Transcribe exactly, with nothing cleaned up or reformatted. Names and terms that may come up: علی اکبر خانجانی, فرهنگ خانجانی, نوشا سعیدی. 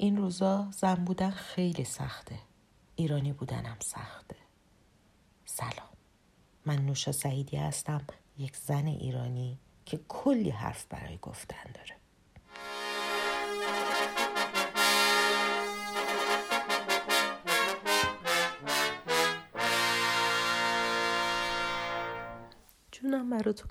این روزا زن بودن خیلی سخته. ایرانی بودنم سخته. سلام. من نوشا سعیدی هستم، یک زن ایرانی که کلی حرف برای گفتن داره. جونم براتون.